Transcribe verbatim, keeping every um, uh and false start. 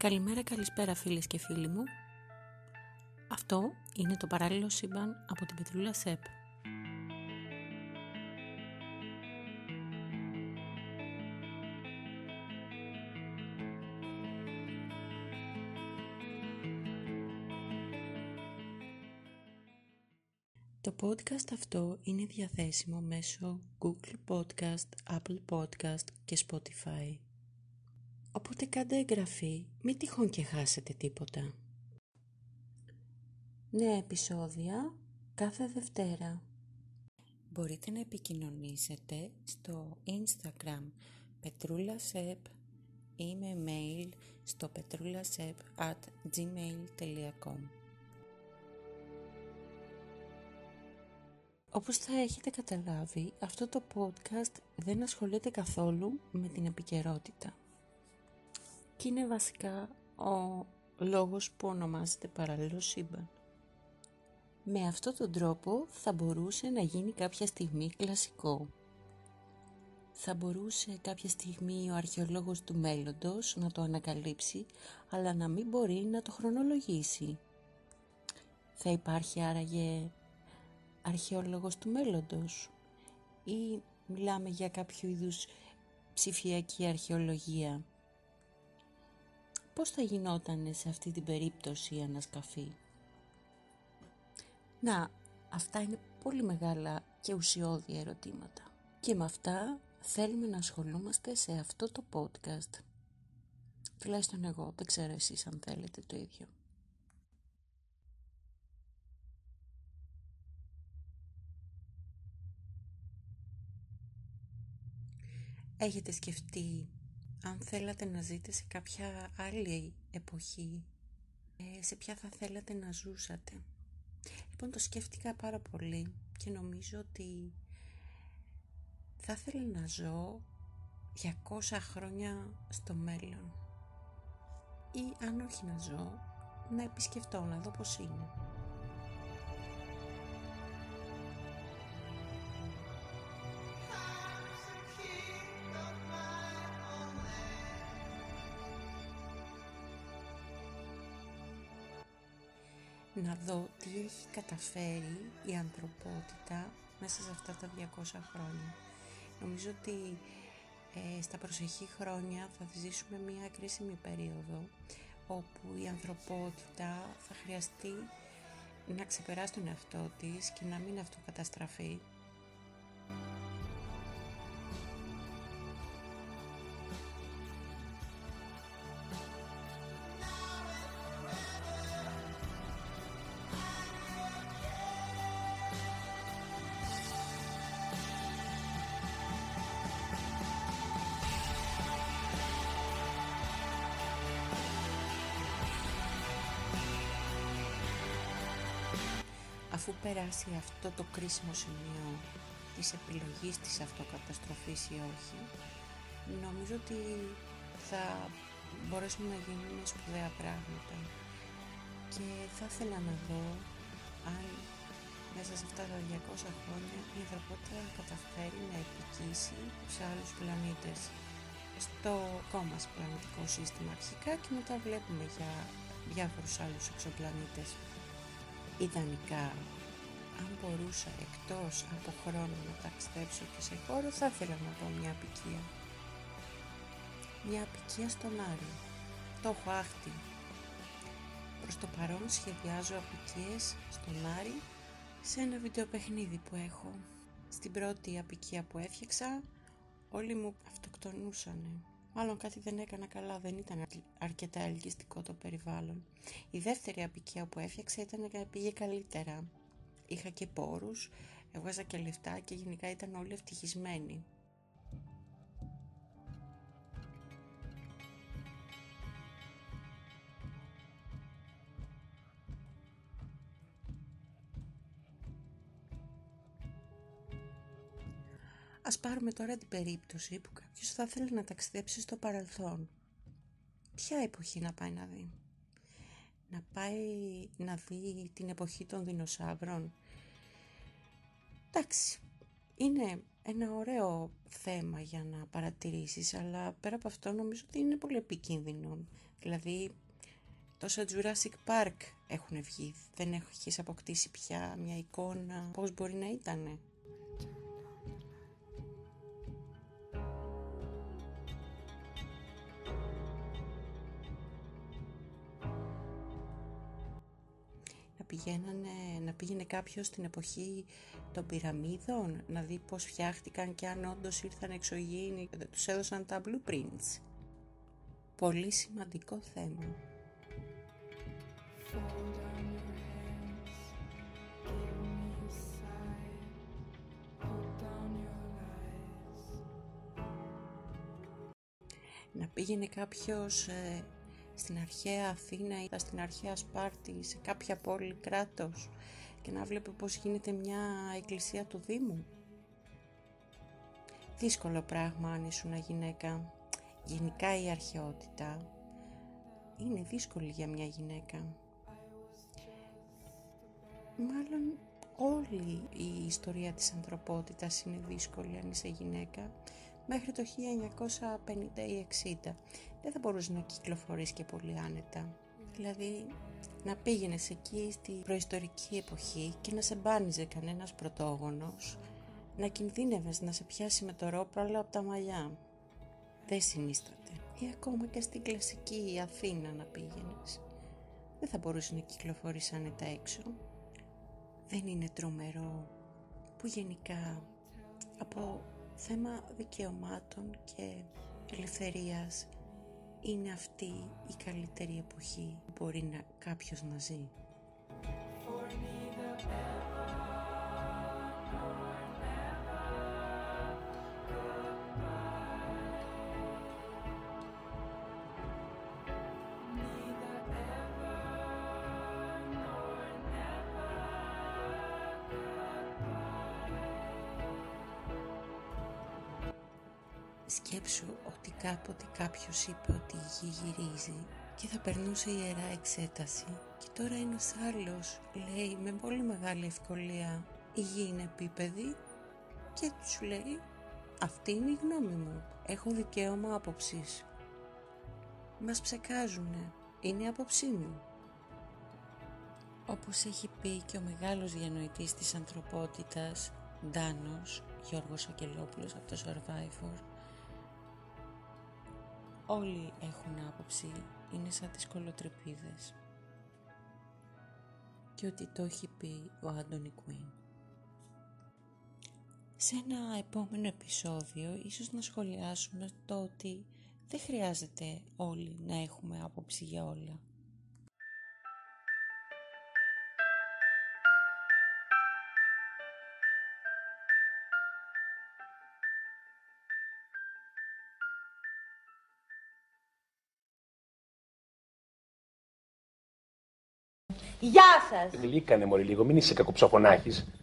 Καλημέρα, καλησπέρα φίλες και φίλοι μου. Αυτό είναι το παράλληλο σύμπαν από την Πετρούλα ΣΕΠ. Το podcast αυτό είναι διαθέσιμο μέσω Google Podcast, Apple Podcast και Spotify. Οπότε κάντε εγγραφή, μη τυχόν και χάσετε τίποτα. Νέα επεισόδια κάθε Δευτέρα. Μπορείτε να επικοινωνήσετε στο Instagram Πετρούλα ΣΕΠ ή με mail στο πετρούλα σεπ at gmail dot com. Όπως θα έχετε καταλάβει, αυτό το podcast δεν ασχολείται καθόλου με την επικαιρότητα. Και είναι βασικά ο λόγος που ονομάζεται παράλληλο σύμπαν. Με αυτόν τον τρόπο θα μπορούσε να γίνει κάποια στιγμή κλασικό. Θα μπορούσε κάποια στιγμή ο αρχαιολόγος του μέλλοντος να το ανακαλύψει, αλλά να μην μπορεί να το χρονολογήσει. Θα υπάρχει άραγε αρχαιολόγος του μέλλοντος ή μιλάμε για κάποιο είδους ψηφιακή αρχαιολογία? Πώς θα γινόταν σε αυτή την περίπτωση η ανασκαφή? Να, αυτά είναι πολύ μεγάλα και ουσιώδη ερωτήματα. Και με αυτά θέλουμε να ασχολούμαστε σε αυτό το podcast. Τουλάχιστον εγώ, δεν ξέρω εσείς αν θέλετε το ίδιο. Έχετε σκεφτεί αν θέλατε να ζείτε σε κάποια άλλη εποχή, σε ποια θα θέλατε να ζούσατε? Λοιπόν, το σκέφτηκα πάρα πολύ και νομίζω ότι θα ήθελα να ζω διακόσια χρόνια στο μέλλον. Ή αν όχι να ζω, να επισκεφτώ, να δω πώς είναι. Να δω τι έχει καταφέρει η ανθρωπότητα μέσα σε αυτά τα διακόσια χρόνια. Νομίζω ότι ε, στα προσεχή χρόνια θα ζήσουμε μια κρίσιμη περίοδο όπου η ανθρωπότητα θα χρειαστεί να ξεπεράσει τον εαυτό της και να μην αυτοκαταστραφεί. Αφού περάσει αυτό το κρίσιμο σημείο της επιλογής της αυτοκαταστροφής ή όχι, νομίζω ότι θα μπορέσουμε να γίνουμε σπουδαία πράγματα και θα ήθελα να δω αν μέσα σε αυτά τα διακόσια χρόνια η ανθρωπότητα καταφέρει να επικίσει σε άλλους πλανήτες στο δικό μας πλανητικό σύστημα αρχικά και μετά βλέπουμε για διάφορους άλλους εξωπλανήτες. Ιδανικά, αν μπορούσα εκτός από χρόνο να ταξιδέψω και σε χώρο, θα ήθελα να δω μια απικία. Μια απικία στον Άρη. Το έχω άχτη. Προς το παρόν σχεδιάζω απικίες στον Άρη σε ένα βιντεοπαιχνίδι που έχω. Στην πρώτη απικία που έφτιαξα, όλοι μου αυτοκτονούσανε. Μάλλον κάτι δεν έκανα καλά, δεν ήταν αρκετά ελκυστικό το περιβάλλον. Η δεύτερη απικία που έφτιαξα ήταν, πήγε καλύτερα. Είχα και πόρους, έβγαζα και λεφτά και γενικά ήταν όλοι ευτυχισμένοι. Ας πάρουμε τώρα την περίπτωση που κάποιος θα θέλει να ταξιδέψει στο παρελθόν. Ποια εποχή να πάει να δει? Να πάει να δει την εποχή των δεινοσαύρων? Εντάξει, είναι ένα ωραίο θέμα για να παρατηρήσεις, αλλά πέρα από αυτό νομίζω ότι είναι πολύ επικίνδυνο. Δηλαδή, τόσα Jurassic Park έχουν βγει, δεν έχεις αποκτήσει πια μια εικόνα πώς μπορεί να ήτανε. Πηγαίνανε, να πήγαινε κάποιος στην εποχή των πυραμίδων, να δει πώς φτιάχτηκαν και αν όντως ήρθαν εξωγήινοι και τους έδωσαν τα blueprints. Πολύ σημαντικό θέμα. Να πήγαινε κάποιος ε, στην αρχαία Αθήνα ή στην αρχαία Σπάρτη, σε κάποια πόλη κράτος, και να βλέπει πως γίνεται μια εκκλησία του Δήμου. Δύσκολο πράγμα αν ήσουν γυναίκα. Γενικά η αρχαιότητα είναι δύσκολη για μια γυναίκα. Μάλλον όλη η ιστορία της ανθρωπότητας είναι δύσκολη αν είσαι γυναίκα. Μέχρι το χίλια εννιακόσια πενήντα ή εξήντα δεν θα μπορούσε να κυκλοφορείς και πολύ άνετα. Δηλαδή να πήγαινες εκεί στην προϊστορική εποχή και να σε μπάνιζε κανένας πρωτόγονος, να κινδύνευες να σε πιάσει με το ρόπαλο από τα μαλλιά. Δεν συνίσταται. Ή ακόμα και στην κλασική Αθήνα να πήγαινες. Δεν θα μπορούσε να κυκλοφορείς άνετα έξω. Δεν είναι τρομερό που γενικά από θέμα δικαιωμάτων και ελευθερίας είναι αυτή η καλύτερη εποχή που μπορεί να, κάποιος να ζει. Σκέψου ότι κάποτε κάποιος είπε ότι η γη γυρίζει και θα περνούσε ιερά εξέταση, και τώρα ένας άλλος λέει με πολύ μεγάλη ευκολία η γη είναι επίπεδη, και τους λέει αυτή είναι η γνώμη μου, έχω δικαίωμα άποψης. Μας ψεκάζουνε, είναι η άποψή μου. Όπως έχει πει και ο μεγάλος διανοητής της ανθρωπότητας Δάνος Γιώργος Σακελόπουλος από το Survivor, όλοι έχουν άποψη, είναι σαν τις κολοτρυπίδες. Και ότι το έχει πει ο Αντώνη Κουίν. Σε ένα επόμενο επεισόδιο ίσως να σχολιάσουμε το ότι δεν χρειάζεται όλοι να έχουμε άποψη για όλα. Γεια σας! Λίκανε μωρή λίγο, μην είσαι κακοψοφωνάχης.